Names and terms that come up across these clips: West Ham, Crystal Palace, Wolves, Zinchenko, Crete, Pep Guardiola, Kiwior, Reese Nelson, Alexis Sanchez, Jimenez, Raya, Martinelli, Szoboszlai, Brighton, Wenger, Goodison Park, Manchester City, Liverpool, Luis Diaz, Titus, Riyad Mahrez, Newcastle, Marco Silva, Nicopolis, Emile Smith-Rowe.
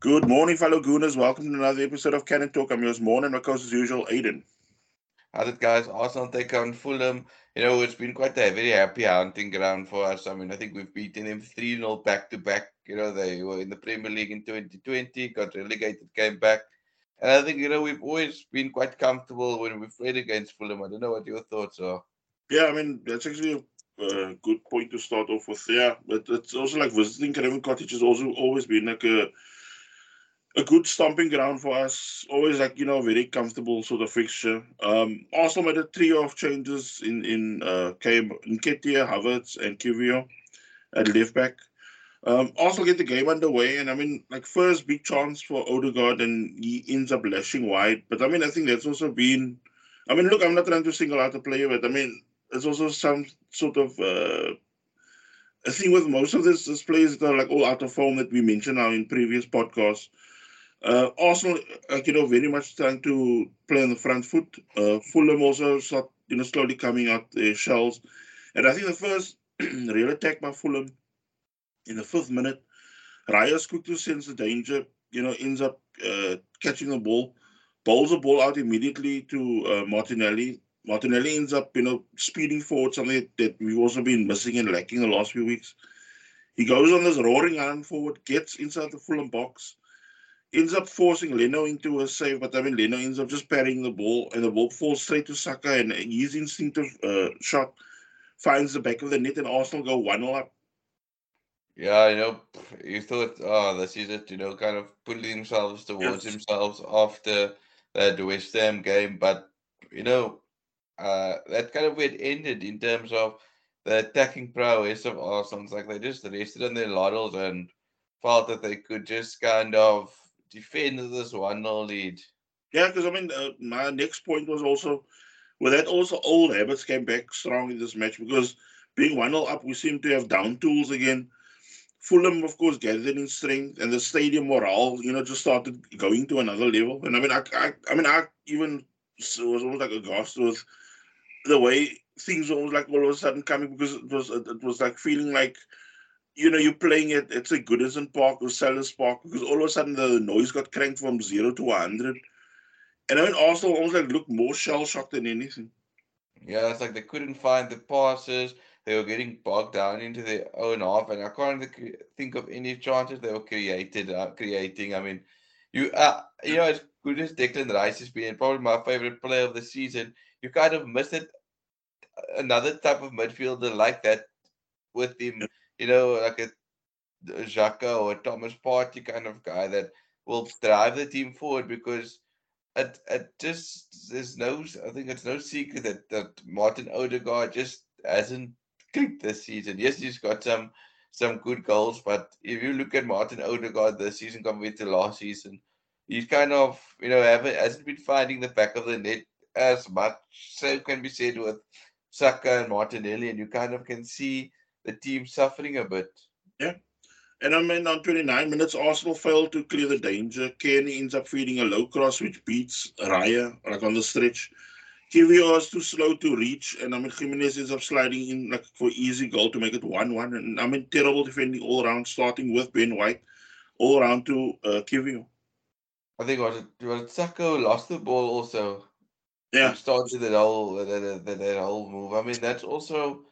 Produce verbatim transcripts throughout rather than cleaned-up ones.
Good morning, fellow Gooners. Welcome to another episode of Cannon Talk. I'm yours, Morn, and my host as usual, Aiden. How's it, guys? Arsenal take on Fulham. You know, it's been quite a very happy hunting ground for us. I mean, I think we've beaten them three nil back-to-back. You know, they were in the Premier League in twenty twenty, got relegated, came back. And I think, you know, we've always been quite comfortable when we've played against Fulham. I don't know what your thoughts are. Yeah, I mean, that's actually a uh, good point to start off with. Yeah, but it's also like visiting Craven Cottage has also always been like a... a good stomping ground for us. Always like, you know, very comfortable sort of fixture. Um, Arsenal made a trio of changes in, in uh, came Nketiah, Havertz and Kiwior at left back. Um, Arsenal get the game underway. And I mean, like first big chance for Odegaard and he ends up lashing wide. But I mean, I think that's also been, I mean, look, I'm not trying to single out a player, but I mean, it's also some sort of, uh, a thing with most of this, this players that are like all out of form that we mentioned now in previous podcasts. Uh, Arsenal, like, you know, very much trying to play on the front foot. Uh, Fulham also start, you know, slowly coming out their shells. And I think the first real attack by Fulham in the fifth minute, Raya's quick to sense the danger, you know, ends up uh, catching the ball, bowls the ball out immediately to uh, Martinelli. Martinelli ends up, you know, speeding forward, something that we've also been missing and lacking the last few weeks. He goes on this roaring run forward, gets inside the Fulham box, ends up forcing Leno into a save, but I mean, Leno ends up just parrying the ball, and the ball falls straight to Saka, and his instinctive uh, shot finds the back of the net, and Arsenal go one nil up. Yeah, you know, you thought, oh, this is it, you know, kind of pulling themselves towards yes. themselves after that West Ham game, but, you know, uh, that kind of way it ended in terms of the attacking prowess of Arsenal. It's like they just rested on their laurels and felt that they could just kind of defend this one nil lead. Yeah, because I mean, uh, my next point was also, with well, that also old habits came back strong in this match because being one nil up, we seem to have down tools again. Fulham, of course, gathered in strength and the stadium morale, you know, just started going to another level. And I mean, I, I, I mean, I even was almost like aghast with the way things were almost like all of a sudden coming because it was it was like feeling like, you know, you're playing at, it's a Goodison Park or Sellers Park because all of a sudden the noise got cranked from zero to one hundred. And I mean, Arsenal almost like looked more shell-shocked than anything. Yeah, it's like they couldn't find the passes. They were getting bogged down into their own half. And I can't think of any chances they were created, uh, creating. I mean, you uh, you know, as good as Declan Rice has been, probably my favorite player of the season, you kind of missed it. Another type of midfielder like that with him. Yeah. You know, like a Xhaka or a Thomas Partey kind of guy that will drive the team forward because it it just, there's no, I think it's no secret that, that Martin Odegaard just hasn't clicked this season. Yes, he's got some some good goals, but if you look at Martin Odegaard this season compared to last season, he's kind of, you know, haven't, hasn't been finding the back of the net as much. So can be said with Saka and Martinelli, and you kind of can see the team suffering a bit. Yeah. And I mean, on twenty-nine minutes, Arsenal failed to clear the danger. Kearney ends up feeding a low cross, which beats Raya, like on the stretch. Kiwior is too slow to reach. And I mean, Jimenez ends up sliding in like for easy goal to make it one one. And I mean, terrible defending all around, starting with Ben White, all around to uh, Kiwior. I think was it, was it Saka lost the ball also. Yeah. Started that whole, that, that, that whole move. I mean, that's also,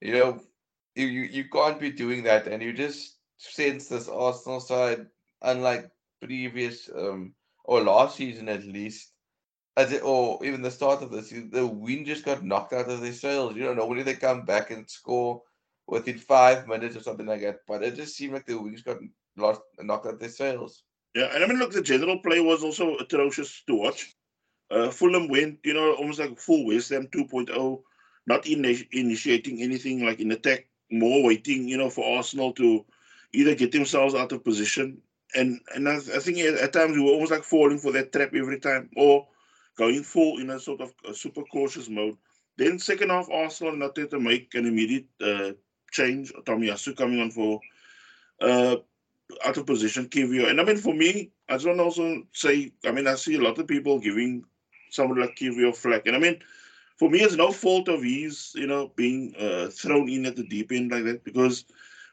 you know, You, you you can't be doing that, and you just sense this Arsenal side, unlike previous um, or last season at least, as it, or even the start of this season, the wind just got knocked out of their sails. You know, normally they come back and score within five minutes or something like that, but it just seemed like the wings got lost, knocked out of their sails. Yeah, and I mean, look, the general play was also atrocious to watch. Uh, Fulham went, you know, almost like full West Ham two point oh, not in, initiating anything like in attack. More waiting, you know, for Arsenal to either get themselves out of position. And and I, I think at times we were almost like falling for that trap every time or going full in a sort of a super cautious mode. Then second half, Arsenal and Arteta make an immediate uh, change. Tomiyasu coming on for uh, out of position, Kiwior. And I mean, for me, I just want to also say, I mean, I see a lot of people giving someone like Kiwior flack. And I mean, for me, it's no fault of his, you know, being uh, thrown in at the deep end like that. Because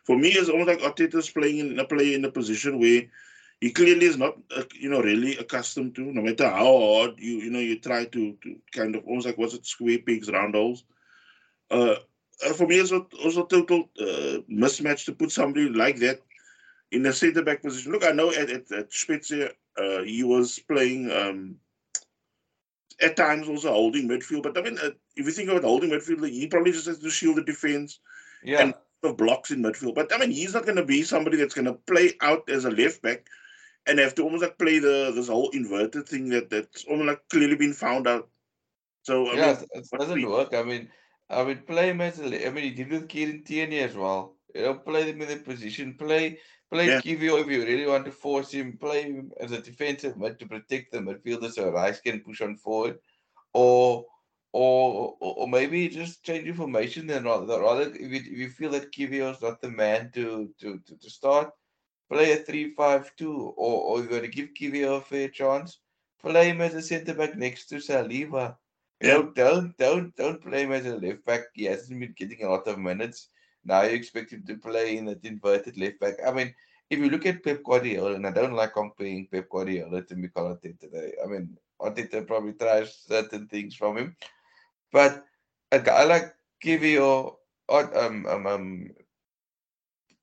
for me, it's almost like Arteta's playing in a player in a position where he clearly is not, uh, you know, really accustomed to, no matter how hard you, you know, you try to, to kind of, almost like, was it square pegs, round holes? Uh, for me, it's also total uh, mismatch to put somebody like that in a centre-back position. Look, I know at, at, at Spezia, uh, he was playing, um, at times also holding midfield. But I mean, uh, if you think about holding midfield, he probably just has to shield the defence. Yeah. And of blocks in midfield. But I mean, he's not going to be somebody that's going to play out as a left back and have to almost like play the this whole inverted thing that, that's almost like clearly been found out. So I yeah, mean, it doesn't we, work. I mean, I mean, play him as a, I mean, he did with Kieran Tierney as well. You know, play him in the position. Play, play yeah. Kiwior if you really want to force him. Play him as a defensive mid to protect the midfielder so Rice can push on forward, or. Or, or or maybe just change your formation then. Rather, rather if, you, if you feel that Kiwior's not the man to, to, to, to start, play a three five two, or, or you're going to give Kiwior a fair chance, play him as a centre-back next to Saliba. Yeah. You know, don't, don't, don't play him as a left-back. He hasn't been getting a lot of minutes. Now you expect him to play in that inverted left-back. I mean, if you look at Pep Guardiola, and I don't like comparing Pep Guardiola to Mikel Arteta today. I mean, Arteta probably tries certain things from him. But a guy like Kiwior, um, um, um,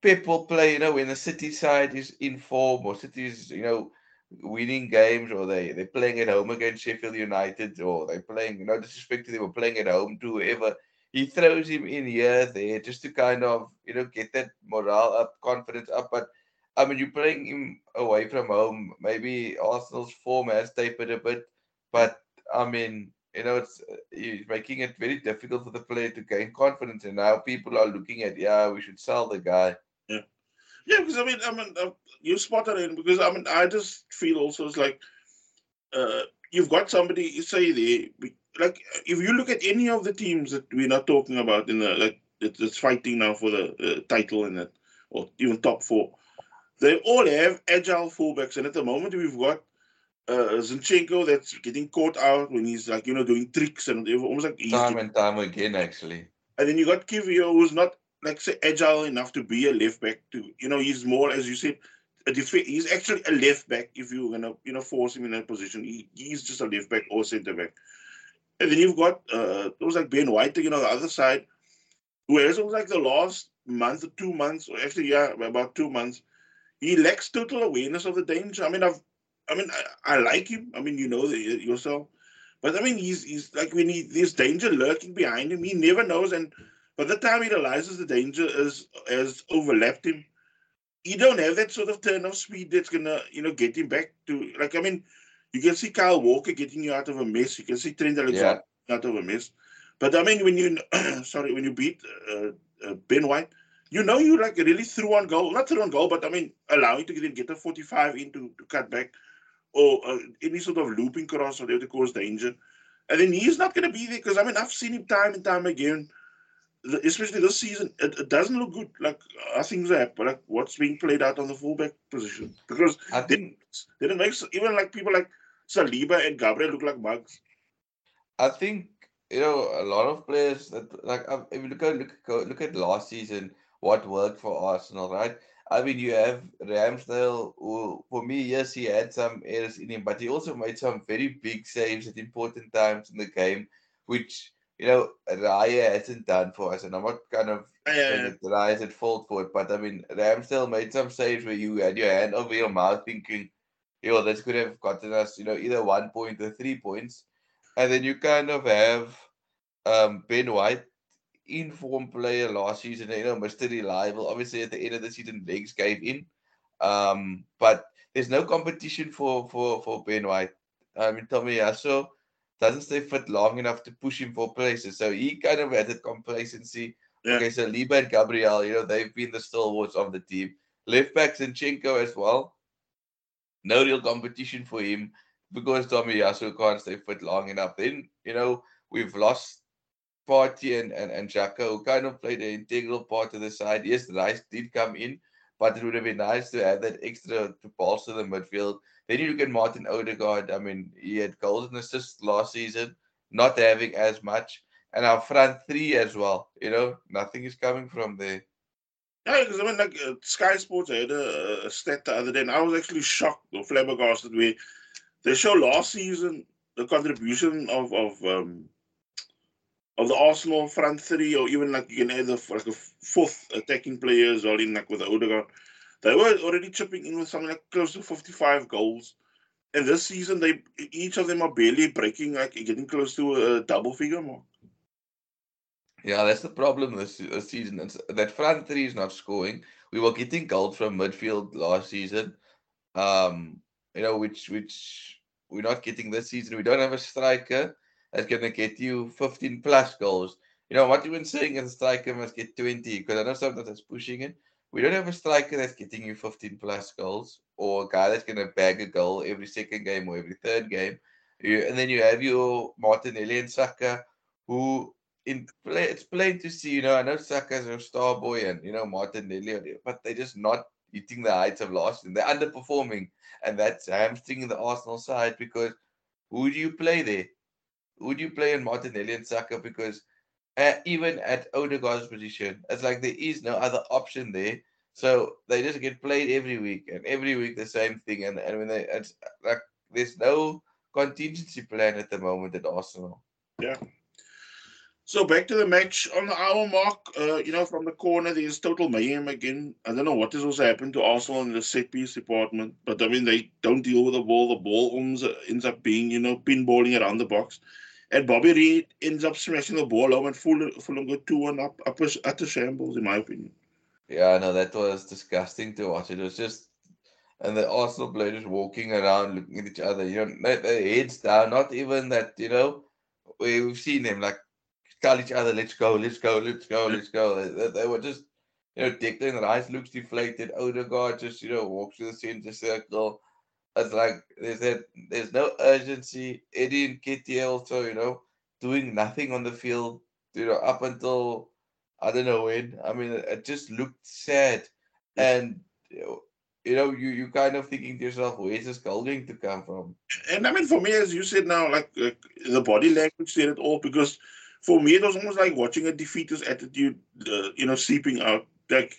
Pep will play, you know, when the City side is in form or City's, you know, winning games, or they, they're playing at home against Sheffield United, or they're playing, no disrespect to them, or playing at home to whoever. He throws him in here, there, just to kind of, you know, get that morale up, confidence up. But, I mean, you're playing him away from home. Maybe Arsenal's form has tapered a bit, but, I mean... You know, it's he's making it very difficult for the player to gain confidence, and now people are looking at, yeah, we should sell the guy. Yeah, yeah, because I mean, I mean, uh, you spotted it, because I mean, I just feel also it's like uh, you've got somebody, you say they like if you look at any of the teams that we're not talking about in the like that's fighting now for the uh, title and that, or even top four, they all have agile fullbacks, and at the moment we've got. Uh, Zinchenko that's getting caught out when he's like, you know, doing tricks and almost like he's time and time again, actually. And then you got Kiwior, who's not, like, say, agile enough to be a left back. To you know, he's more, as you said, a def- he's actually a left back if you're gonna, you know, force him in that position. He, he's just a left back or centre back. And then you've got uh, it was like Ben White, you know, the other side, who has almost like the last month or two months, or actually, yeah, about two months, he lacks total awareness of the danger. I mean, I've. I mean, I, I like him. I mean, you know yourself. But, I mean, he's he's like when he, there's danger lurking behind him, he never knows. And by the time he realizes the danger is, has overlapped him, you don't have that sort of turn of speed that's going to, you know, get him back to, like, I mean, you can see Kyle Walker getting you out of a mess. You can see Trent Alexander yeah. out of a mess. But, I mean, when you, sorry, when you beat uh, uh, Ben White, you know you, like, really threw on goal. Not threw on goal, but, I mean, allowing to get, get a forty-five in to, to cut back. Or uh, any sort of looping cross or whatever to cause danger. And then he's not going to be there because, I mean, I've seen him time and time again, the, especially this season. It, it doesn't look good. Like, I think that, but like what's being played out on the fullback position. Because I think, they, they don't make, even like people like Saliba and Gabriel look like mugs. I think, you know, a lot of players, that like, if you look at, look, look at last season, what worked for Arsenal, right? I mean, you have Ramsdale, who, for me, yes, he had some errors in him, but he also made some very big saves at important times in the game, which, you know, Raya hasn't done for us. And I'm not kind of saying that Raya's at fault for it, but, I mean, Ramsdale made some saves where you had your hand over your mouth thinking, yo, this could have gotten us, you know, either one point or three points. And then you kind of have um, Ben White, in-form player last season, you know, Mister Reliable. Obviously, at the end of the season, legs gave in. Um, but there's no competition for for, for Ben White. I mean, Tomiyasu doesn't stay fit long enough to push him for places. So he kind of had that complacency. Yeah. Okay, so Saliba and Gabriel, you know, they've been the stalwarts of the team. Left back Zinchenko as well. No real competition for him because Tomiyasu can't stay fit long enough. Then, you know, we've lost Party and, and, and Xhaka, who kind of played an integral part of the side. Yes, Rice did come in, but it would have been nice to have that extra to bolster the midfield. Then you look at Martin Odegaard. I mean, he had goals and assists last season, not having as much. And our front three as well, you know, nothing is coming from there. No, because I mean, like uh, Sky Sports had a, a stat the other day, and I was actually shocked or flabbergasted where they show last season the contribution of of um, of the Arsenal front three, or even like you can add the like a fourth attacking player as well in, like with Odegaard. They were already chipping in with something like close to fifty-five goals, and this season they each of them are barely breaking like getting close to a double figure mark. Yeah, that's the problem this, this season. It's, that front three is not scoring. We were getting goals from midfield last season, um, you know, which which we're not getting this season. We don't have a striker that's going to get you fifteen plus goals. You know, what you've been saying is a striker must get twenty, because I know sometimes that's pushing it. We don't have a striker that's getting you fifteen plus goals, or a guy that's going to bag a goal every second game or every third game. You, and then you have your Martinelli and Saka, who in play, it's plain to see, you know, I know Saka's a star boy and, you know, Martinelli, but they're just not hitting the heights of last season. They're underperforming, and that's hamstringing the Arsenal side, because who do you play there? Who do you play in Martinelli and Saka? Because Uh, even at Odegaard's position, it's like there is no other option there. So they just get played every week, and every week the same thing. And, and when they, it's like there's no contingency plan at the moment at Arsenal. Yeah. So back to the match on the hour mark. Uh, you know, from the corner, there's total mayhem again. I don't know what has also happened to Arsenal in the set piece department, but I mean, they don't deal with the ball. The ball ends, ends up being, you know, pinballing around the box. And Bobby Reed ends up smashing the ball home, and Fulham, Fulham go two one up, up utter shambles, in my opinion. Yeah, no, that was disgusting to watch. It was just... And the Arsenal players walking around, looking at each other, you know, their heads down, not even that, you know, we've seen them, like, tell each other, let's go, let's go, let's go, let's go. They, they were just, you know, Declan Rice looks deflated, Odegaard just, you know, walks through the centre circle. It's like there's that, there's no urgency. Eddie and Nketiah also, you know, doing nothing on the field, you know, up until I don't know when. I mean, it just looked sad, and you know, you you kind of thinking to yourself, where's this goal going to come from? And I mean, for me, as you said now, like, like the body language said it all, because for me it was almost like watching a defeatist attitude, uh, you know, seeping out. Like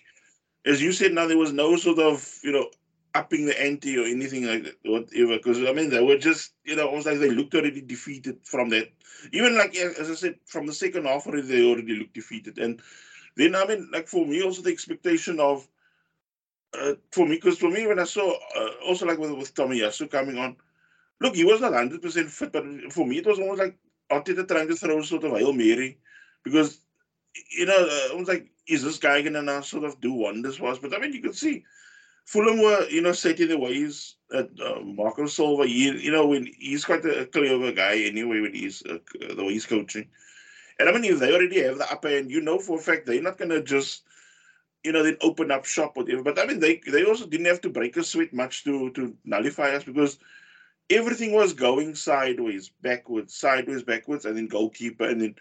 as you said now, there was no sort of, you know, upping the ante or anything like that, whatever. Because, I mean, they were just, you know, almost like they looked already defeated from that. Even, like, as I said, from the second half already, they already looked defeated. And then, I mean, like, for me, also the expectation of, uh, for me, because for me, when I saw, uh, also, like, with, with Tomiyasu coming on, look, he wasn't one hundred percent fit, but for me, it was almost like Arteta trying to throw sort of Hail Mary, because, you know, uh, I was like, is this guy going to now sort of do wonders for us? But, I mean, you could see, Fulham were, you know, set in their ways at uh, Marco Silva. He, you know, when he's quite a clever guy anyway, when he's uh, the way he's coaching. And I mean, if they already have the upper hand, you know for a fact they're not going to just, you know, then open up shop or whatever. But I mean, they they also didn't have to break a sweat much to, to nullify us, because everything was going sideways, backwards, sideways, backwards, and then goalkeeper, and then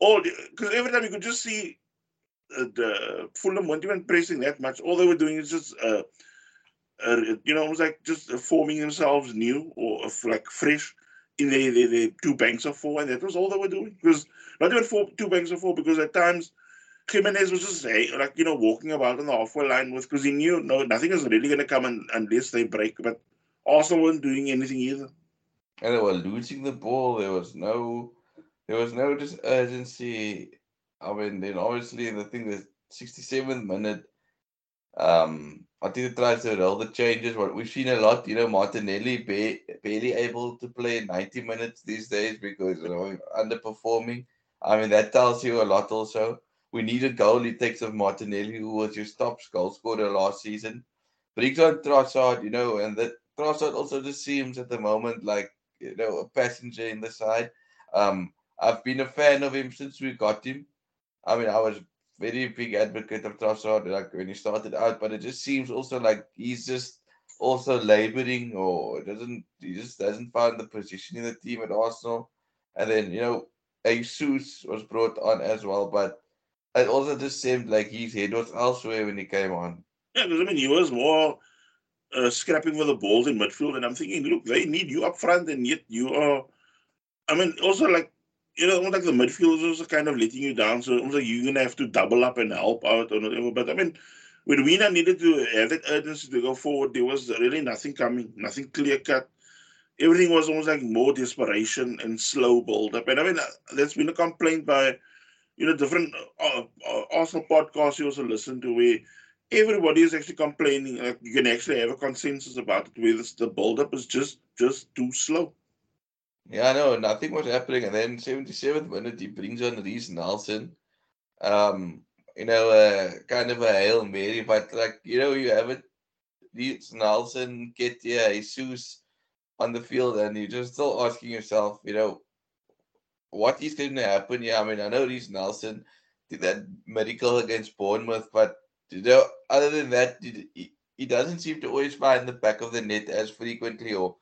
all. Because every time you could just see, Uh, the Fulham weren't even pressing that much. All they were doing is just, uh, uh, you know, almost like just uh, forming themselves new or uh, like fresh in their, their, their two banks of four, and that was all they were doing. Because not even four, two banks of four, because at times Jimenez was just hey, like, you know, walking about on the halfway line with, because he knew no nothing is really going to come in, unless they break. But Arsenal weren't doing anything either, and they were losing the ball. There was no, there was no just urgency. I mean, then obviously the thing is, sixty-seventh minute, um, Arteta tries to roll the changes. What we've seen a lot, you know, Martinelli ba- barely able to play ninety minutes these days, because, you know, underperforming. I mean, that tells you a lot also. We need a goal. He takes of Martinelli, who was your top goal scorer last season. Briggs on Trossard, you know, and that Trossard also just seems at the moment like, you know, a passenger in the side. Um, I've been a fan of him since we got him. I mean, I was very big advocate of Trossard, like, when he started out, but it just seems also like he's just also labouring, or doesn't he just doesn't find the position in the team at Arsenal. And then, you know, Jesus was brought on as well, but it also just seemed like his head was elsewhere when he came on. Yeah, because I mean, he was more uh, scrapping for the balls in midfield, and I'm thinking, look, they need you up front, and yet you are. I mean, also like. you know, like the midfielders are kind of letting you down, so almost like you're gonna have to double up and help out or whatever. But I mean, when Wiener needed to have that urgency to go forward, there was really nothing coming, nothing clear cut. Everything was almost like more desperation and slow build up. And I mean, that's been a complaint by, you know, different uh, uh, Arsenal podcasts you also listen to, where everybody is actually complaining. Like, you can actually have a consensus about it, where this, the build up is just just too slow. Yeah, I know. Nothing was happening. And then seventy-seventh minute, he brings on Reese Nelson. Um, you know, uh, kind of a Hail Mary, but like, you know, you have it, Reese Nelson, Nketiah, Jesus on the field, and you're just still asking yourself, you know, what is going to happen? Yeah, I mean, I know Reece Nelson did that miracle against Bournemouth, but, you know, other than that, he, he doesn't seem to always find the back of the net as frequently, or,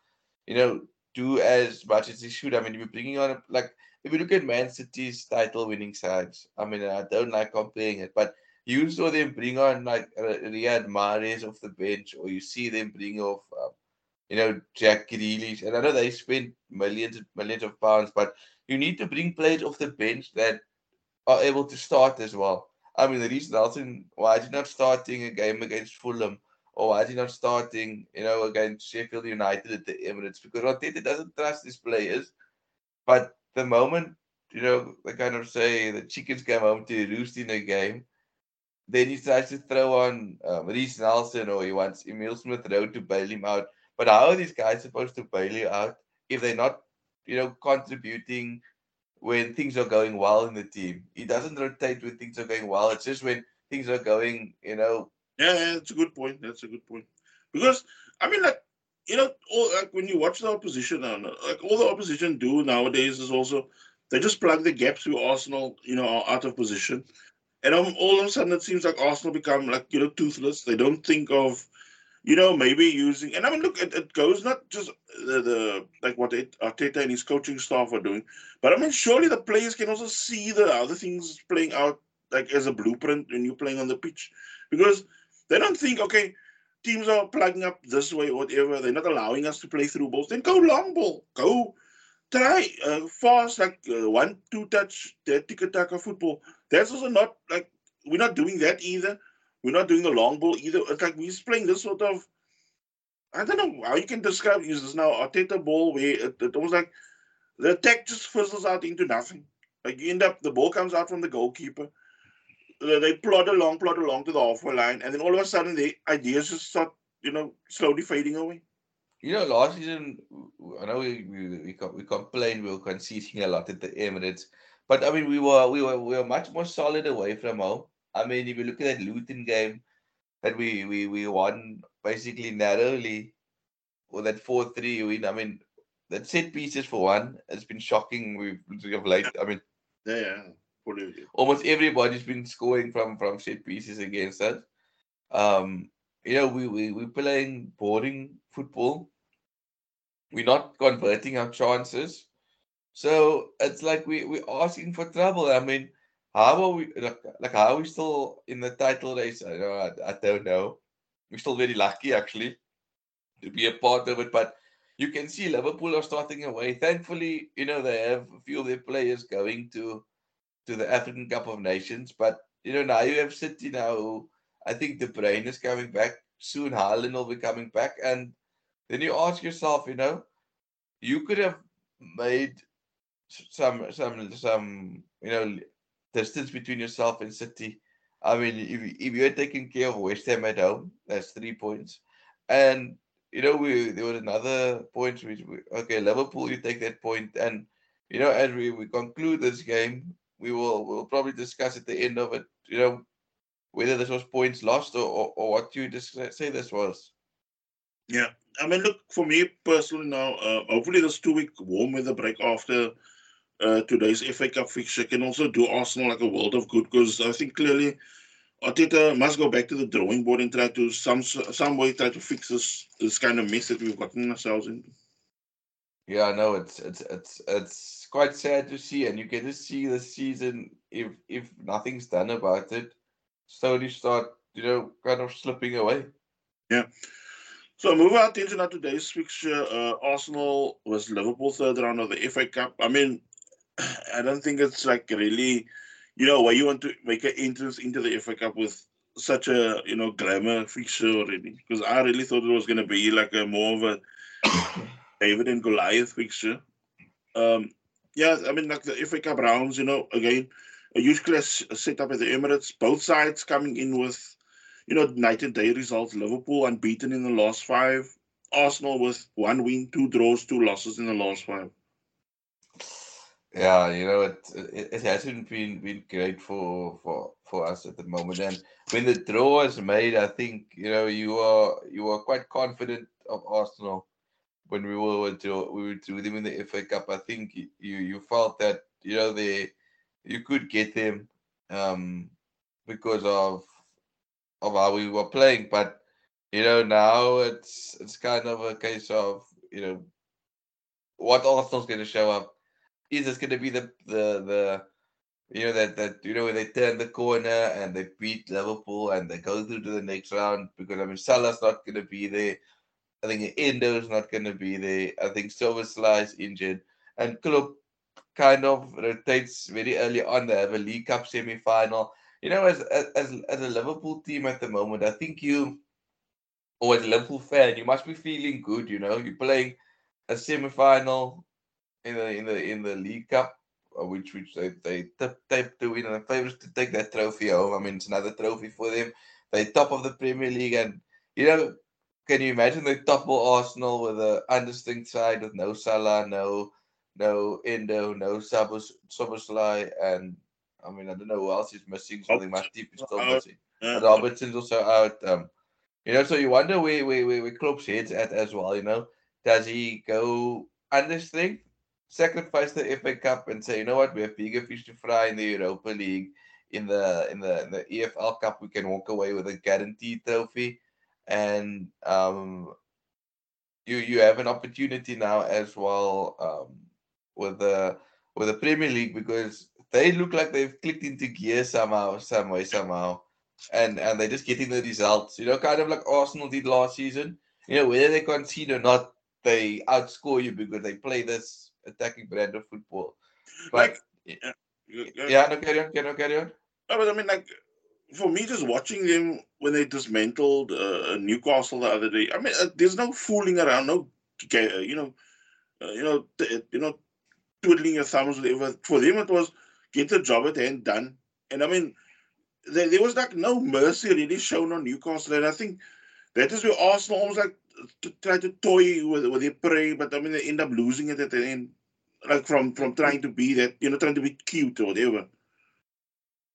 you know, do as much as he should. I mean, you're bringing on, a, like, if you look at Man City's title-winning sides, I mean, I don't like comparing it, but you saw them bring on, like, Riyad Mahrez off the bench, or you see them bring off, um, you know, Jack Grealish. And I know they spent millions and millions of pounds, but you need to bring players off the bench that are able to start as well. I mean, Reece Nelson, why is he not starting a game against Fulham? Or why is he not starting, you know, against Sheffield United at the Emirates? Because Arteta doesn't trust his players. But the moment, you know, they kind of say the chickens come home to roost in a game, then he tries to throw on um, Reece Nelson, or he wants Emile Smith-Rowe to bail him out. But how are these guys supposed to bail you out if they're not, you know, contributing when things are going well in the team? He doesn't rotate when things are going well. It's just when things are going, you know. Yeah, yeah, that's a good point. That's a good point. Because, I mean, like, you know, all, like when you watch the opposition, like all the opposition do nowadays is also, they just plug the gaps where Arsenal, you know, are out of position. And um, all of a sudden, it seems like Arsenal become, like, you know, toothless. They don't think of, you know, maybe using, and I mean, look, it, it goes not just the, the like what it, Arteta and his coaching staff are doing, but I mean, surely the players can also see the other things playing out, like as a blueprint when you're playing on the pitch, because they don't think, okay, teams are plugging up this way or whatever, they're not allowing us to play through balls, then go long ball, go try uh, fast, like uh, one, two touch, that tiki-taka football. That's also not like, we're not doing that either. We're not doing the long ball either. It's like we're playing this sort of, I don't know how you can describe use this now, Arteta ball, where it, it almost like the attack just fizzles out into nothing. Like you end up, the ball comes out from the goalkeeper. They plod along, plod along to the halfway line. And then all of a sudden, the ideas just start, you know, slowly fading away. You know, last season, I know we we, we complained we were conceding a lot at the Emirates. But, I mean, we were, we were, we were much more solid away from home. I mean, if you look at that Luton game that we, we, we won basically narrowly, or that four three win, I mean, that set pieces for one has been shocking. We've of late. I mean, yeah, yeah. Fully. Almost everybody's been scoring from, from set pieces against us. Um, you know, we, we, we're playing boring football. We're not converting our chances. So it's like we, we're asking for trouble. I mean, how are we, like, like, how are we still in the title race? I know, I, I don't know. We're still very lucky, actually, to be a part of it. But you can see Liverpool are starting away. Thankfully, you know, they have a few of their players going to to the African Cup of Nations. But, you know, now you have City now. Who, I think De Bruyne is coming back. Soon Haaland will be coming back. And then you ask yourself, you know, you could have made some, some, some, you know, distance between yourself and City. I mean, if, if you're taking care of West Ham at home, that's three points. And, you know, we there was another point, which, we, okay, Liverpool, you take that point. And, you know, as we, we conclude this game, we will we'll probably discuss at the end of it, you know, whether this was points lost or, or, or what you dis- say this was. Yeah. I mean, look, for me personally now, uh, hopefully this two-week warm weather break after Uh, today's F A Cup fixture can also do Arsenal like a world of good, because I think clearly Arteta must go back to the drawing board and try to some some way try to fix this this kind of mess that we've gotten ourselves into. Yeah, I know it's it's it's it's quite sad to see, and you can just see this season, if if nothing's done about it, slowly start, you know, kind of slipping away. Yeah. So move our attention to today's fixture. Uh, Arsenal was Liverpool third round of the F A Cup. I mean, I don't think it's like really, you know, why you want to make an entrance into the F A Cup with such a, you know, glamour fixture already. Because I really thought it was going to be like a more of a David and Goliath fixture. Um, yeah, I mean, like the F A Cup rounds, you know, again, a huge clash set up at the Emirates. Both sides coming in with, you know, night and day results. Liverpool unbeaten in the last five. Arsenal with one win, two draws, two losses in the last five. Yeah, you know, it it, it hasn't been, been great for, for for us at the moment. And when the draw is made, I think, you know, you are you are quite confident of Arsenal when we were to, we were to them in the F A Cup. I think you you felt that, you know, they you could get them um, because of of how we were playing. But you know, now it's it's kind of a case of, you know, what Arsenal's going to show up. Is this going to be the, the, the you know, that, that you know, when they turn the corner and they beat Liverpool and they go through to the next round? Because, I mean, Salah's not going to be there. I think Endo's not going to be there. I think Silver's injured. And Klopp kind of rotates very early on. They have a League Cup semi-final. You know, as as as a Liverpool team at the moment, I think you... or as a Liverpool fan, you must be feeling good, you know. You're playing a semi-final in the in the in the League Cup, which which they they tip, tip to win, and the favourites to take that trophy home. I mean, it's another trophy for them. They're top of the Premier League, and you know, can you imagine they topple Arsenal with an understinged side with no Salah, no no Endo, no Szoboszlai, and I mean, I don't know who else is missing. Something Matip is still missing. But Robertson's also out. Um, You know, so you wonder where, where, where, where Klopp's head's at as well, you know. Does he go under strength, sacrifice the F A Cup and say, you know what, we have bigger fish to fry in the Europa League, in the in the, in the E F L Cup, we can walk away with a guaranteed trophy. And um, you you have an opportunity now as well um, with, the, with the Premier League, because they look like they've clicked into gear somehow, some way, somehow. And and they're just getting the results, you know, kind of like Arsenal did last season. You know, whether they concede or not, they outscore you because they play this attacking brand of football. But like, yeah, yeah, no, carry on, carry on, carry on. No, but I mean, like, for me, just watching them when they dismantled uh, Newcastle the other day. I mean, uh, there's no fooling around, no, you know, uh, you know, t- you know, twiddling your thumbs, whatever. For them, it was get the job at hand done, and I mean. There was like no mercy really shown on Newcastle, and I think that is where Arsenal almost like to try to toy with, with their prey, but I mean they end up losing it at the end, like from, from trying to be that, you know, trying to be cute or whatever.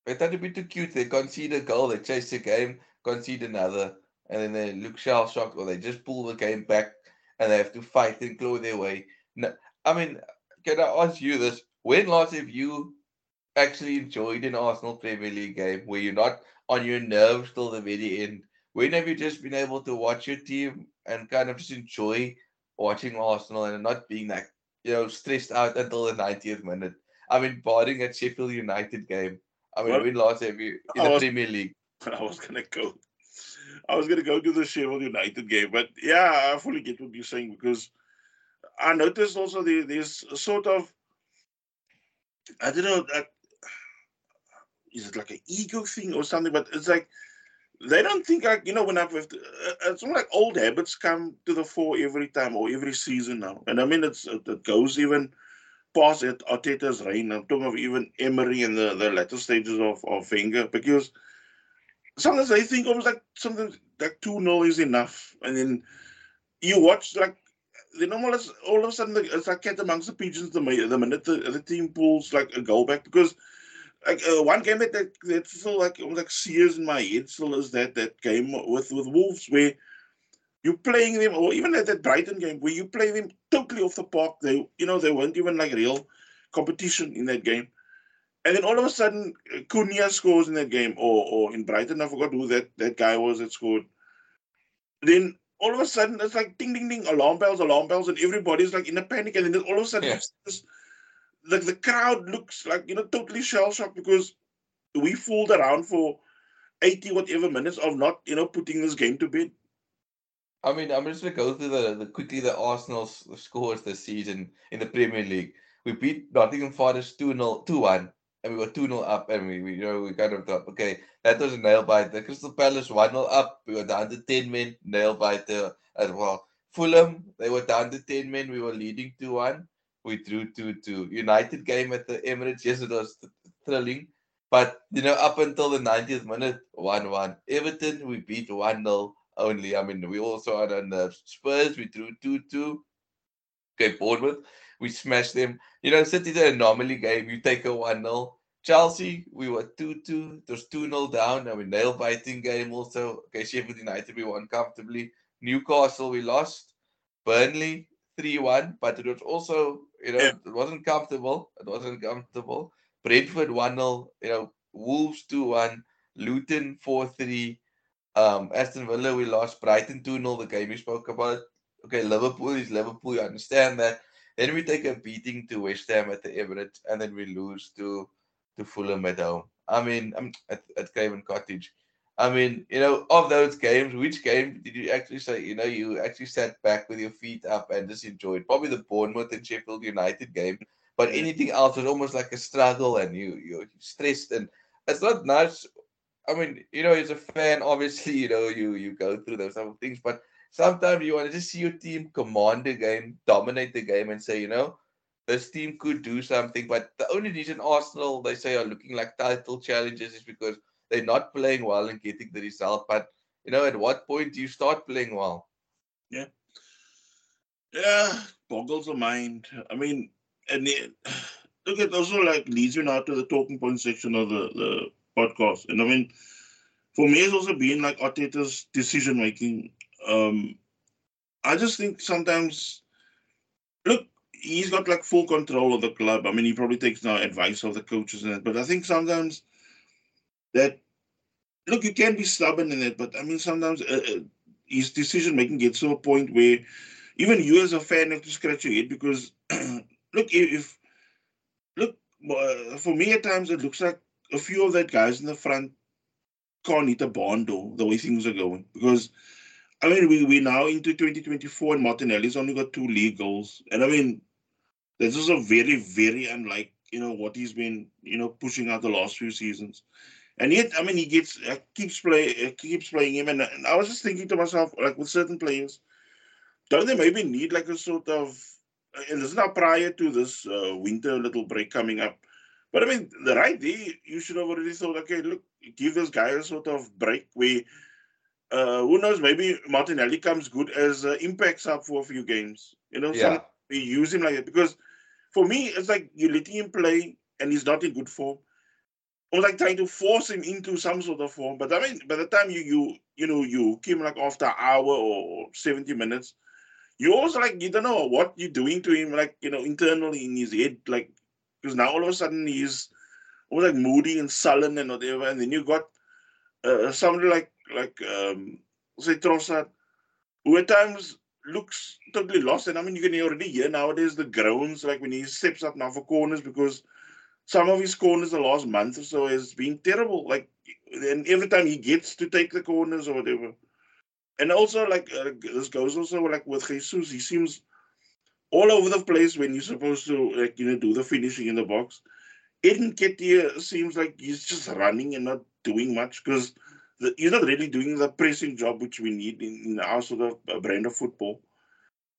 They try to be too cute. They concede a goal, they chase the game, concede another, and then they look shell shocked, or they just pull the game back and they have to fight and claw their way. No, I mean, can I ask you this? When last have you actually enjoyed an Arsenal Premier League game where you're not on your nerves till the very end? When have you just been able to watch your team and kind of just enjoy watching Arsenal and not being like, you know, stressed out until the ninetieth minute? I mean, barring a Sheffield United game. I mean, well, when last have you in I the was, Premier League? I was gonna go. I was gonna go to the Sheffield United game, but yeah, I fully get what you're saying, because I noticed also the, there's sort of, I don't know. I, Is it like an ego thing or something? But it's like they don't think, like, you know, when I've to, it's not like old habits come to the fore every time or every season now. And I mean, it's it goes even past it, Arteta's reign. I'm talking of even Emery and the, the latter stages of, of Wenger, because sometimes they think almost like sometimes like two nil is enough. And then you watch, like, you know, all of a sudden it's like cat amongst the pigeons the minute the, the team pulls like a goal back, because. Like uh, one game that, that that still like almost like sears in my head still is that that game with, with Wolves, where you're playing them, or even at that Brighton game where you play them totally off the park. They, you know, they weren't even like real competition in that game, and then all of a sudden Cunha scores in that game, or or in Brighton I forgot who that, that guy was that scored. Then all of a sudden it's like ding ding ding, alarm bells, alarm bells, and everybody's like in a panic, and then all of a sudden yeah. this. Like the crowd looks like, you know, totally shell-shocked, because we fooled around for eighty whatever minutes of not, you know, putting this game to bed. I mean, I'm just going to go through the, the quickly the Arsenal scores this season in the Premier League. we beat Nottingham Forest two nil, two one, and we were two nil up, and we, we you know, we kind of thought, okay, that was a nail-biter. Crystal Palace one nil up, we were down to ten men, nail-biter as well. Fulham, they were down to ten men, we were leading two one, we drew two two. United game at the Emirates, yes, it was th- thrilling, but, you know, up until the ninetieth minute, one one. Everton, we beat one nil only. I mean, we also had on the Spurs, we drew two two. Okay, Bournemouth, we smashed them. You know, City's an anomaly game. You take a one nil. Chelsea, we were two two. It was two nil down. I mean, nail-biting game also. Okay, Sheffield United, we won comfortably. Newcastle, we lost. Burnley, three one. But it was also, you know, yeah. it wasn't comfortable. It wasn't comfortable. Brentford, one nil. You know, Wolves, two one. Luton, four three. Um, Aston Villa, we lost. Brighton, two nil. The game we spoke about. Okay, Liverpool is Liverpool. You understand that. Then we take a beating to West Ham at the Emirates, and then we lose to, to Fulham at home. I mean, I'm at, at Craven Cottage. I mean, you know, of those games, which game did you actually say, you know, you actually sat back with your feet up and just enjoyed? Probably the Bournemouth and Sheffield United game. But anything else was almost like a struggle, and you, you're stressed. And it's not nice. I mean, you know, as a fan, obviously, you know, you, you go through those type of things. But sometimes you want to just see your team command the game, dominate the game, and say, you know, this team could do something. But the only reason Arsenal, they say, are looking like title challenges is because they're not playing well and getting the result. But, you know, at what point do you start playing well? Yeah. Yeah, boggles the mind. I mean, and the, look, it also like leads you now to the talking point section of the, the podcast. And I mean, for me, it's also been like Arteta's decision-making. Um, I just think sometimes, look, he's got like full control of the club. I mean, he probably takes now advice of the coaches and that, but I think sometimes that, look, you can be stubborn in that, but I mean, sometimes uh, his decision making gets to a point where even you as a fan have to scratch your head because, look, if, look, uh, for me at times it looks like a few of that guys in the front can't hit a barn door the way things are going because. I mean, we, we're now into twenty twenty-four and Martinelli's only got two league goals. And I mean, this is a very, very unlike, you know, what he's been, you know, pushing out the last few seasons. And yet, I mean, he gets, uh, keeps, play, uh, keeps playing him. And, and I was just thinking to myself, like with certain players, don't they maybe need like a sort of, and this is now prior to this uh, winter little break coming up. But I mean, the right there, you should have already thought, okay, look, give this guy a sort of break where, Uh, who knows, maybe Martinelli comes good as uh, impact sub for a few games. You know, yeah. We use him like that. Because for me, it's like you're letting him play and he's not in good form. Or like trying to force him into some sort of form. But I mean, by the time you, you, you know, you hook him like after an hour or seventy minutes, you also like, you don't know what you're doing to him, like, you know, internally in his head. Like, because now all of a sudden he's almost like moody and sullen and whatever. And then you got uh, somebody like, like, um, say, Trossard, who at times looks totally lost. And I mean, you can already hear nowadays the groans, like when he steps up now for corners, because some of his corners the last month or so has been terrible. Like, and every time he gets to take the corners or whatever. And also, like, uh, this goes also, like, with Jesus, he seems all over the place when you're supposed to, like, you know, do the finishing in the box. Nketiah seems like he's just running and not doing much, because The, he's not really doing the pressing job which we need in, in our sort of uh, brand of football.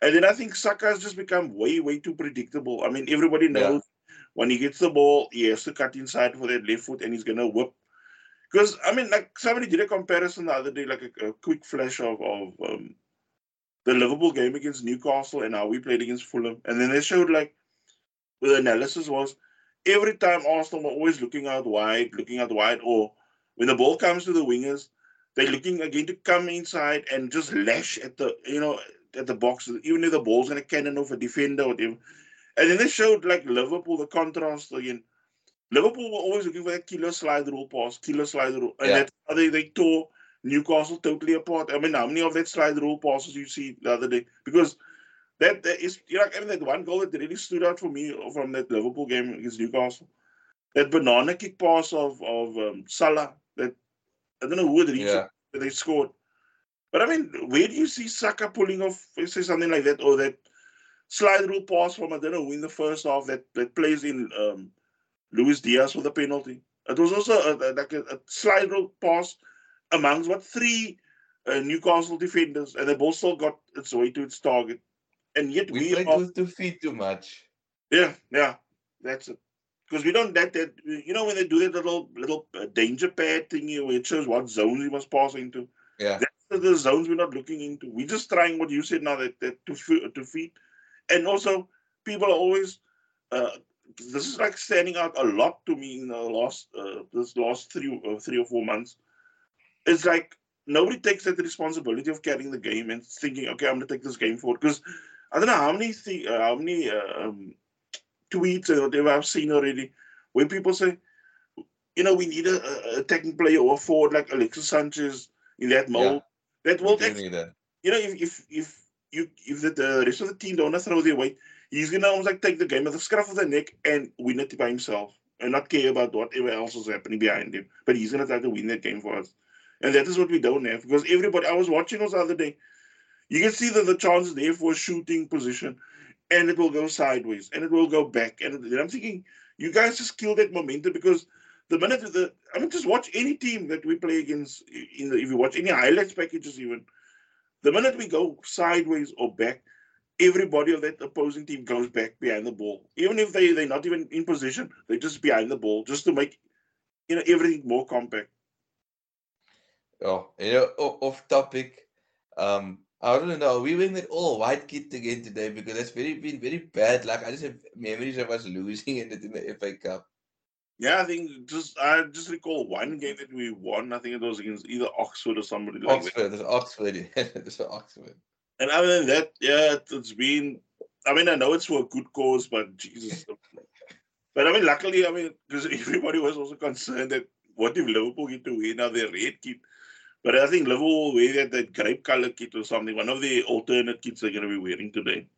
And then I think Saka has just become way, way too predictable. I mean, everybody knows yeah. when he gets the ball, he has to cut inside for that left foot and he's going to whip. Because, I mean, like somebody did a comparison the other day, like a, a quick flash of, of um, the Liverpool game against Newcastle and how we played against Fulham. And then they showed like, the analysis was every time Arsenal were always looking out wide, looking out wide or when the ball comes to the wingers, they're looking again to come inside and just lash at the, you know, at the box, even if the ball's going to cannon off a defender or whatever. And then they showed, like, Liverpool, the contrast again. Liverpool were always looking for that killer slide rule pass, killer slide rule. And yeah. that they, they tore Newcastle totally apart. I mean, how many of that slide rule passes you see the other day? Because that, that is, you know, I mean, that one goal that really stood out for me from that Liverpool game against Newcastle, that banana kick pass of, of um, Salah, that I don't know who it reached, yeah. that they scored. But I mean, where do you see Saka pulling off, say something like that, or that slide through pass from, I don't know, in the first half that, that plays in um, Luis Diaz for the penalty. It was also a, a, like a, a slide through pass amongst, what, three uh, Newcastle defenders, and they've also got its way to its target. And yet we, we played are, with two feet too much. Yeah, yeah, that's it. Because we don't that that you know when they do that little little danger pad thingy where it shows what zones you must pass into. Yeah, that's the zones we're not looking into. We're just trying what you said now that that two, two feet, and also people are always. Uh, this is like standing out a lot to me in the last uh, this last three uh, three or four months. It's like nobody takes that responsibility of carrying the game and thinking, okay, I'm gonna take this game forward. Because I don't know how many th- uh, how many. Uh, um, tweets or whatever I've seen already, when people say, you know, we need a, a attacking player or a forward like Alexis Sanchez in that mold. Yeah, that will actually, that. You know, if if if you if the, the rest of the team don't want to throw their weight, he's gonna almost like take the game at the scruff of the neck and win it by himself and not care about whatever else is happening behind him. But he's gonna try to win that game for us, and that is what we don't have because everybody. I was watching us the other day. You can see that the chances there for shooting position. And it will go sideways, and it will go back. And, it, and I'm thinking, you guys just killed that momentum because the minute the I mean, just watch any team that we play against. In the, if you watch any highlights packages, even the minute we go sideways or back, everybody of that opposing team goes back behind the ball. Even if they they're not even in position, they're just behind the ball just to make you know everything more compact. Oh, you know, off topic. Um... I don't know. We went with all white kit again today because that's very been very bad. Like I just have memories of us losing in it in the F A Cup. Yeah, I think just I just recall one game that we won. I think it was against either Oxford or somebody like Oxford, that. Oxford, it's Oxford. And other than that, yeah, it's been. I mean, I know it's for a good cause, but Jesus. But I mean, luckily, I mean, because everybody was also concerned that what if Liverpool get to win now their red kit. But I think Liverpool will wear that, that grape colour kit or something, one of the alternate kits they're going to be wearing today.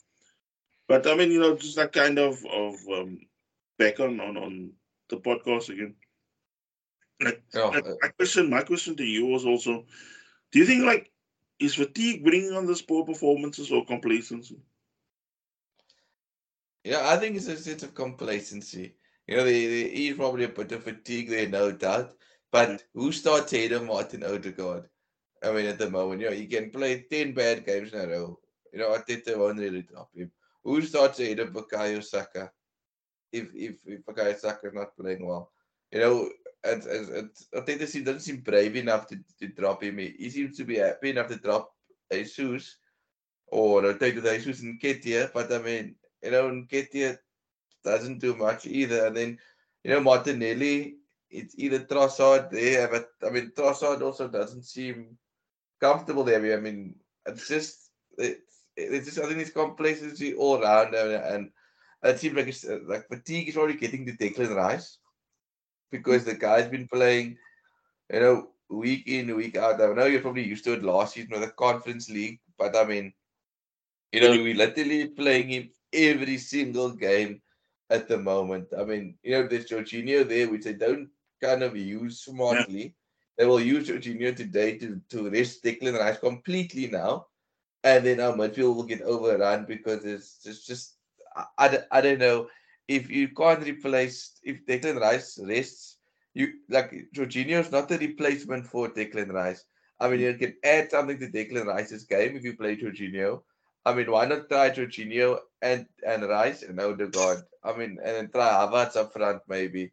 But, I mean, you know, just that kind of, of um, back on, on, on the podcast again. Like, oh, like uh, my question my question to you was also, do you think, like, is fatigue bringing on this poor performances or complacency? Yeah, I think it's a sense of complacency. You know, there is probably a bit of fatigue there, no doubt. But who starts ahead of Martin Odegaard? I mean, at the moment, you know, he can play ten bad games in a row. You know, Arteta won't really drop him. Who starts ahead of Bukayo Saka? If if, if Bukayo Saka is not playing well, you know, and Arteta doesn't seem brave enough to, to drop him. He seems to be happy enough to drop Jesus or rotate with Jesus and Nketiah. But I mean, you know, Nketiah doesn't do much either. And then, you know, Martinelli. It's either Trossard there, but I mean, Trossard also doesn't seem comfortable there. I mean, it's just, it's, it's just I think it's complacency all around, and, and it seems like it's, like fatigue is already getting to Declan Rice because the guy's been playing, you know, week in, week out. I know you're probably used to it last season with the Conference League, but I mean, you know, we're literally playing him every single game at the moment. I mean, you know, there's Jorginho there, which they don't kind of use smartly. Yeah. They will use Jorginho today to, to rest Declan Rice completely now. And then our midfield will get overrun because it's just, just I, I don't know. If you can't replace, if Declan Rice rests, you like Jorginho is not a replacement for Declan Rice. I mean, you can add something to Declan Rice's game if you play Jorginho. I mean, why not try Jorginho and, and Rice and Odegaard? I mean, and then try Havertz up front maybe.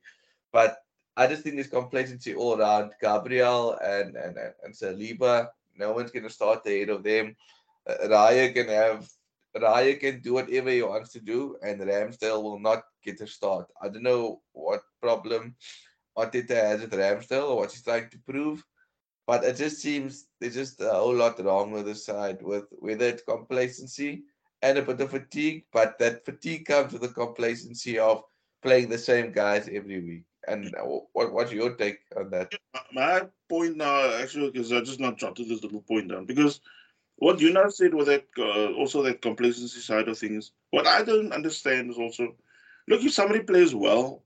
But I just think there's complacency all around. Gabriel and, and, and Saliba, no one's going to start ahead of them. Uh, Raya can have, Raya can do whatever he wants to do, and Ramsdale will not get a start. I don't know what problem Arteta has with Ramsdale or what he's trying to prove. But it just seems there's just a whole lot wrong with the side, with whether it's complacency and a bit of fatigue. But that fatigue comes with the complacency of playing the same guys every week. And what what's your take on that? My point now, actually, because I just not jotted this little point down. Because what you now said with that, uh, also that complacency side of things. What I don't understand is also, look, if somebody plays well,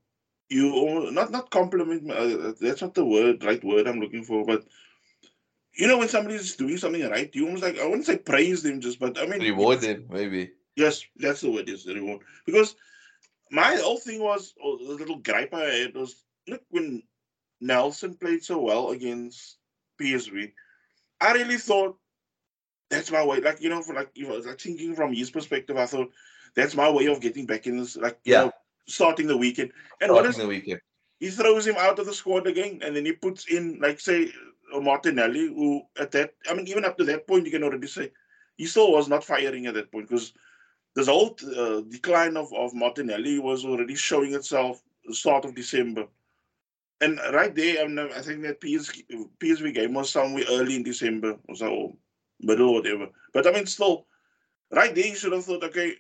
you not not compliment. Uh, that's not the word, right word I'm looking for, but. You know, when somebody's doing something right, you almost like, I wouldn't say praise them just, but I mean... Reward them, maybe. Yes, that's the word, yes, the reward. Because my whole thing was, oh, the little gripe I had was, look, when Nelson played so well against P S V, I really thought that's my way. Like, you know, for like, you know, like thinking from his perspective, I thought that's my way of getting back in this, like, yeah. you know, starting the weekend. And starting what is the weekend? He throws him out of the squad again, and then he puts in, like, say, Martinelli, who at that, I mean, even up to that point, you can already say he still was not firing at that point, because this whole uh, decline of, of Martinelli was already showing itself the start of December. And right there, I, mean, I think that P S V game was somewhere early in December or so, or middle or whatever. But I mean, still, right there, you should have thought, okay,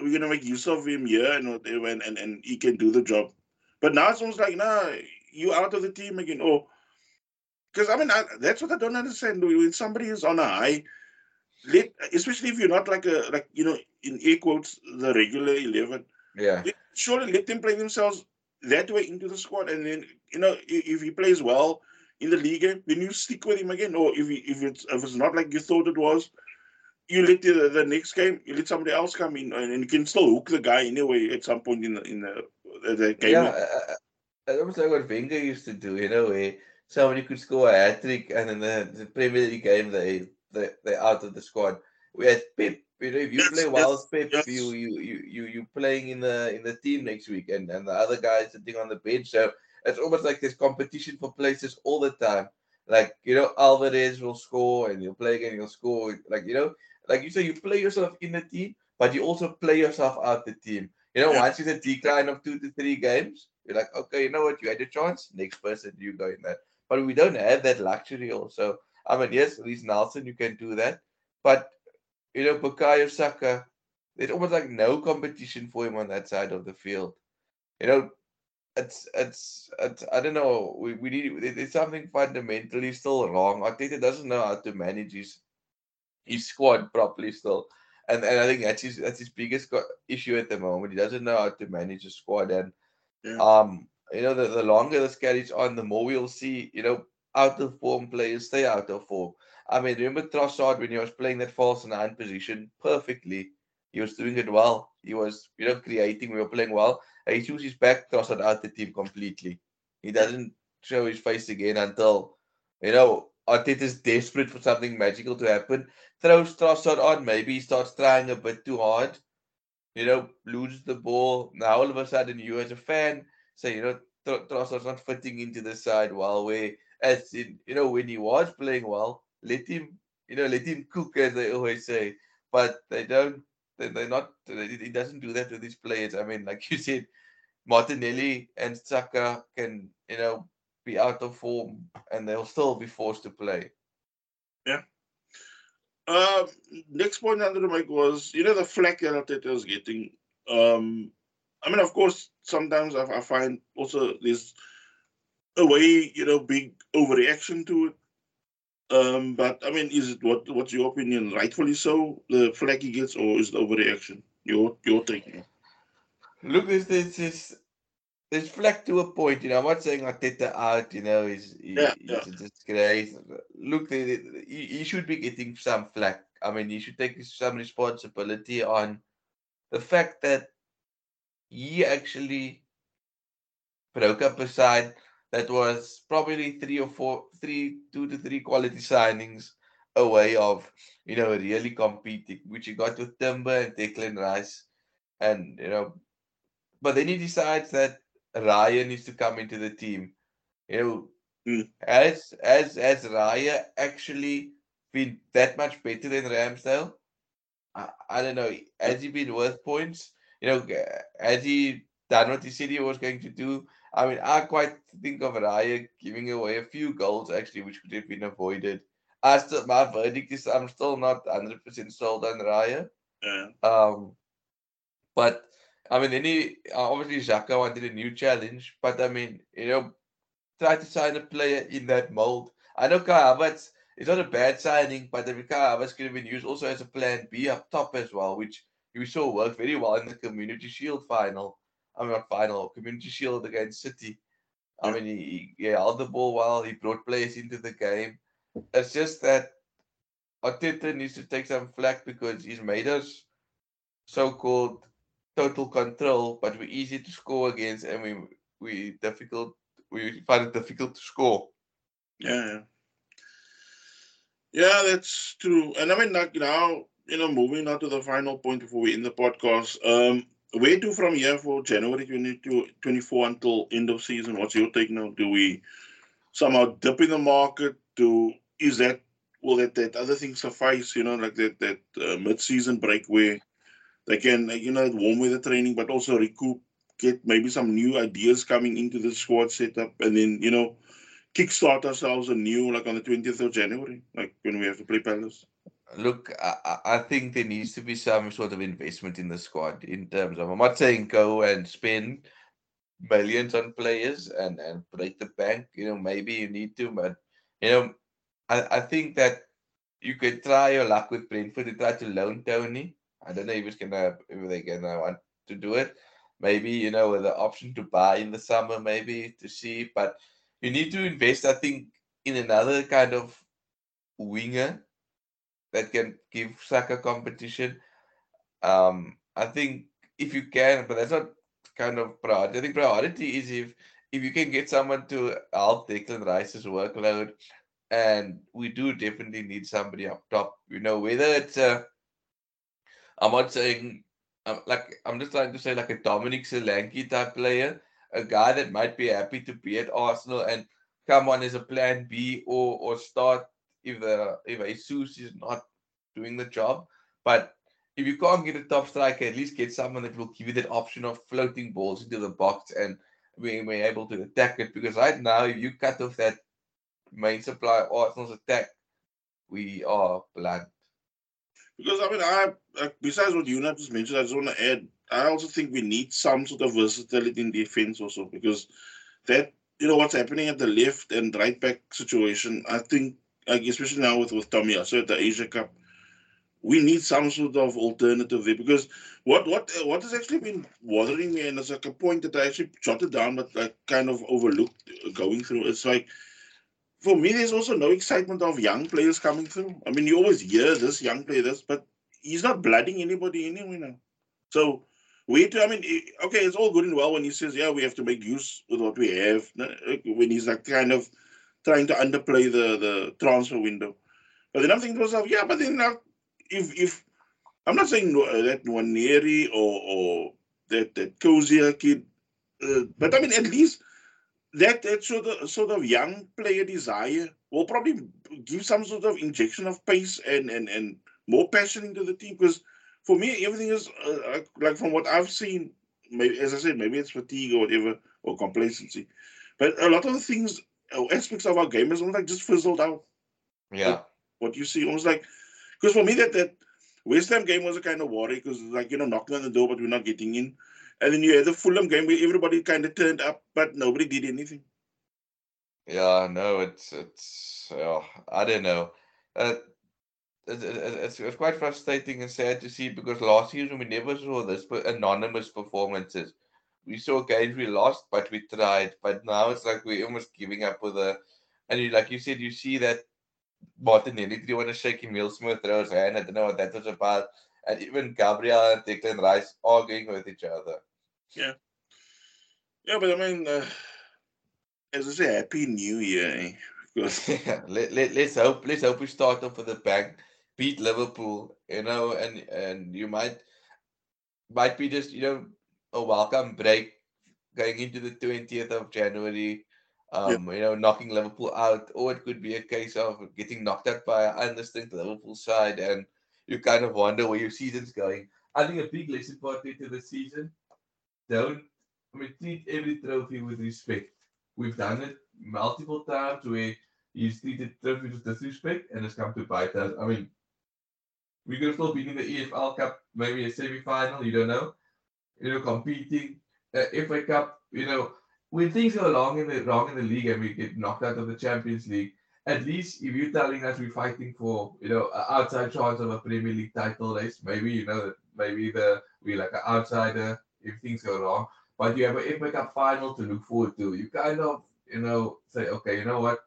we're going to make use of him here and whatever, and, and, and he can do the job. But now it's almost like, nah, you out of the team again. Or, because I mean, I, that's what I don't understand. When somebody is on a high, let, especially if you're not like a, like, you know, in air quotes, the regular eleven. Yeah. Let, surely let them play themselves that way into the squad. And then, you know, if, if he plays well in the league, then you stick with him again. Or if he, if it's if it's not like you thought it was, you let the, the next game, you let somebody else come in, and, and you can still hook the guy anyway at some point in the, in the, the, the game. Yeah, uh, that was like what Wenger used to do, in a way. Somebody could score a hat-trick, and in the, the Premier League game, they, they, they're out of the squad. Whereas Pep, you know, if you yes, play well, yes, Pep, yes. you you you you you're playing in the in the team next week, and, and the other guys sitting on the bench. So it's almost like there's competition for places all the time. Like, you know, Alvarez will score, and you'll play again, you'll score. Like, you know, like you say, you play yourself in the team, but you also play yourself out the team. You know, yeah. Once it's a decline of two to three games, you're like, okay, you know what, you had a chance, next person, you go in that. But we don't have that luxury also. I mean, yes, Reese Nelson, you can do that. But, you know, Bukayo Saka, there's almost like no competition for him on that side of the field. You know, it's, it's, it's I don't know, we, we need, there's something fundamentally still wrong. Arteta doesn't know how to manage his, his squad properly still. And and I think that's his, that's his biggest issue at the moment. He doesn't know how to manage a squad. And, yeah. um, you know, the, the longer this carries on, the more we'll see, you know, out-of-form players stay out of form. I mean, remember Trossard, when he was playing that false nine position perfectly, he was doing it well. He was, you know, creating. We were playing well. And he chooses back Trossard out the team completely. He doesn't show his face again until, you know, Arteta's desperate for something magical to happen. Throws Trossard on. Maybe he starts trying a bit too hard. You know, loses the ball. Now all of a sudden you as a fan say, you know, Trossard's not fitting into the side well. Where, as in, you know, when he was playing well, let him, you know, let him cook, as they always say. But they don't, they're not, he doesn't do that with his players. I mean, like you said, Martinelli and Saka can, you know, be out of form, and they'll still be forced to play. Yeah. Uh, next point I wanted to make was, you know, the flack that Arteta is getting. Um, I mean, of course, sometimes I, I find also there's a way, you know, big overreaction to it. Um, but, I mean, is it what? What's your opinion? Rightfully so, the flack he gets, or is it overreaction? Your, your take. Look, this is... There's flack to a point, you know. I'm not saying Arteta out, you know, he's, he, yeah, yeah. he's a disgrace. Look, they, they, he, he should be getting some flack. I mean, he should take some responsibility on the fact that he actually broke up a side that was probably three or four, three, two to three quality signings away of, you know, really competing, which he got with Timber and Declan Rice. And, you know, but then he decides that Raya needs to come into the team. You know, mm. has, has, has Raya actually been that much better than Ramsdale? I, I don't know. Has he been worth points? You know, has he done what he said he was going to do? I mean, I quite think of Raya giving away a few goals, actually, which could have been avoided. I still, my verdict is I'm still not one hundred percent sold on Raya. Yeah. Um, but... I mean, then he, obviously Xhaka wanted a new challenge, but I mean, you know, try to sign a player in that mold. I know Kai Havertz, it's not a bad signing, but I mean, Kai Havertz could have been used also as a plan B up top as well, which we saw work very well in the Community Shield final. I mean, not final, Community Shield against City. I mean, he, he held the ball well, he brought players into the game. It's just that Arteta needs to take some flack because he's made us so-called total control, but we're easy to score against, and we we difficult we find it difficult to score. Yeah, yeah, that's true. And I mean, like now, you know, moving on to the final point before we end the podcast. Um, where to from here for January twenty twenty-four until end of season? What's your take now? Do we somehow dip in the market? Do is that will that that other thing suffice? You know, like that that uh, mid-season break where they can, you know, warm with the training, but also recoup, get maybe some new ideas coming into the squad setup, and then, you know, kickstart ourselves anew, like on the twentieth of January, like when we have to play Palace. Look, I, I think there needs to be some sort of investment in the squad in terms of, I'm not saying go and spend millions on players and, and break the bank. You know, maybe you need to, but, you know, I, I think that you could try your luck with Brentford to try to loan Tony. I don't know if it's gonna if they're gonna want to do it. Maybe, you know, with the option to buy in the summer, maybe to see. But you need to invest, I think, in another kind of winger that can give Saka competition. Um, I think if you can, but that's not kind of priority. I think priority is if if you can get someone to help Declan Rice's workload, and we do definitely need somebody up top. You know, whether it's a I'm not saying, um, like, I'm just trying to say, like, a Dominic Solanke type player, a guy that might be happy to be at Arsenal and come on as a plan B or or start if the if Jesus is not doing the job. But if you can't get a top striker, at least get someone that will give you that option of floating balls into the box and being able to attack it. Because right now, if you cut off that main supply of Arsenal's attack, we are blunt. Because, I mean, I uh, besides what you just mentioned, I just want to add, I also think we need some sort of versatility in defense also, because that, you know, what's happening at the left and right back situation, I think, like, especially now with, with Tomiyasu at the Asia Cup, we need some sort of alternative there. Because what, what, what has actually been bothering me, and it's like a point that I actually jotted down, but I kind of overlooked going through, it's like, for me, there's also no excitement of young players coming through. I mean, you always hear this young player, this, but he's not blooding anybody anyway now. So, we to, I mean, okay, it's all good and well when he says, yeah, we have to make use with what we have, when he's like kind of trying to underplay the, the transfer window. But then I'm thinking to myself, yeah, but then now, if, if, I'm not saying that Nwaneri or, or that, that Kozia kid, uh, but I mean, at least, That, that sort of, sort of young player desire will probably give some sort of injection of pace and, and, and more passion into the team. Because for me, everything is, uh, like from what I've seen, maybe, as I said, maybe it's fatigue or whatever, or complacency. But a lot of the things, aspects of our game is almost like just fizzled out. Yeah. Like what you see, almost like, because for me, that, that West Ham game was a kind of worry because, like, you know, knocking on the door, but we're not getting in. And then you had the Fulham game where everybody kind of turned up, but nobody did anything. Yeah, no, it's, it's oh, I don't know. Uh, it, it, it's, it's quite frustrating and sad to see because last season we never saw this, but anonymous performances. We saw games we lost, but we tried. But now it's like we're almost giving up with a... And you, like you said, you see that Martinelli didn't want to shake him, Will Smith throw his hand. I don't know what that was about. And even Gabriel and Declan Rice arguing with each other. Yeah. Yeah, but I mean, uh, as I say, Happy New Year. Eh? Because yeah, let, let, let's hope let's hope we start off with a bang, beat Liverpool, you know, and, and you might might be just, you know, a welcome break going into the twentieth of January, um, yeah. you know, knocking Liverpool out. Or it could be a case of getting knocked out by an indistinct Liverpool side, and you kind of wonder where your season's going. I think a big lesson part to the season, don't, I mean, treat every trophy with respect. We've done it multiple times where he's treated trophies with disrespect and has come to bite us. I mean, we could still be in the E F L Cup, maybe a semi-final, you don't know. You know, competing, uh, F A Cup, you know. When things go wrong in the wrong in the league and we get knocked out of the Champions League, at least if you're telling us we're fighting for, you know, an outside chance of a Premier League title race, maybe, you know, maybe the we're like an outsider if things go wrong. But you have an F A Cup final to look forward to. You kind of, you know, say, okay, you know what,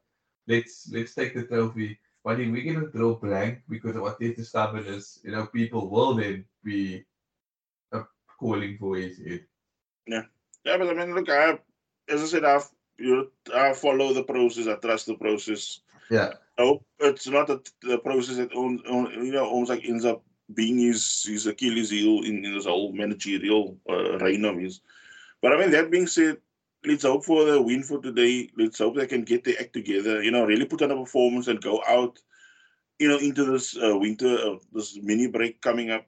let's let's take the trophy. But if we're going to draw blank because of what is the stubbornness, you know, people will then be calling for it. Yeah, yeah, but I mean, look, I as I said, I've you know, I follow the process. I trust the process. Yeah. No, it's not a, the process that owns, owns, you know, almost like ends up being his his Achilles heel in, in this whole managerial uh, reign of his. But I mean, that being said, let's hope for the win for today. Let's hope they can get their act together. You know, really put on a performance and go out. You know, into this uh, winter, uh, this mini break coming up.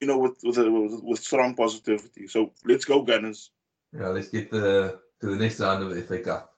You know, with with, a, with with strong positivity. So let's go, Gunners. Yeah, let's get the to the next round of the F A Cup.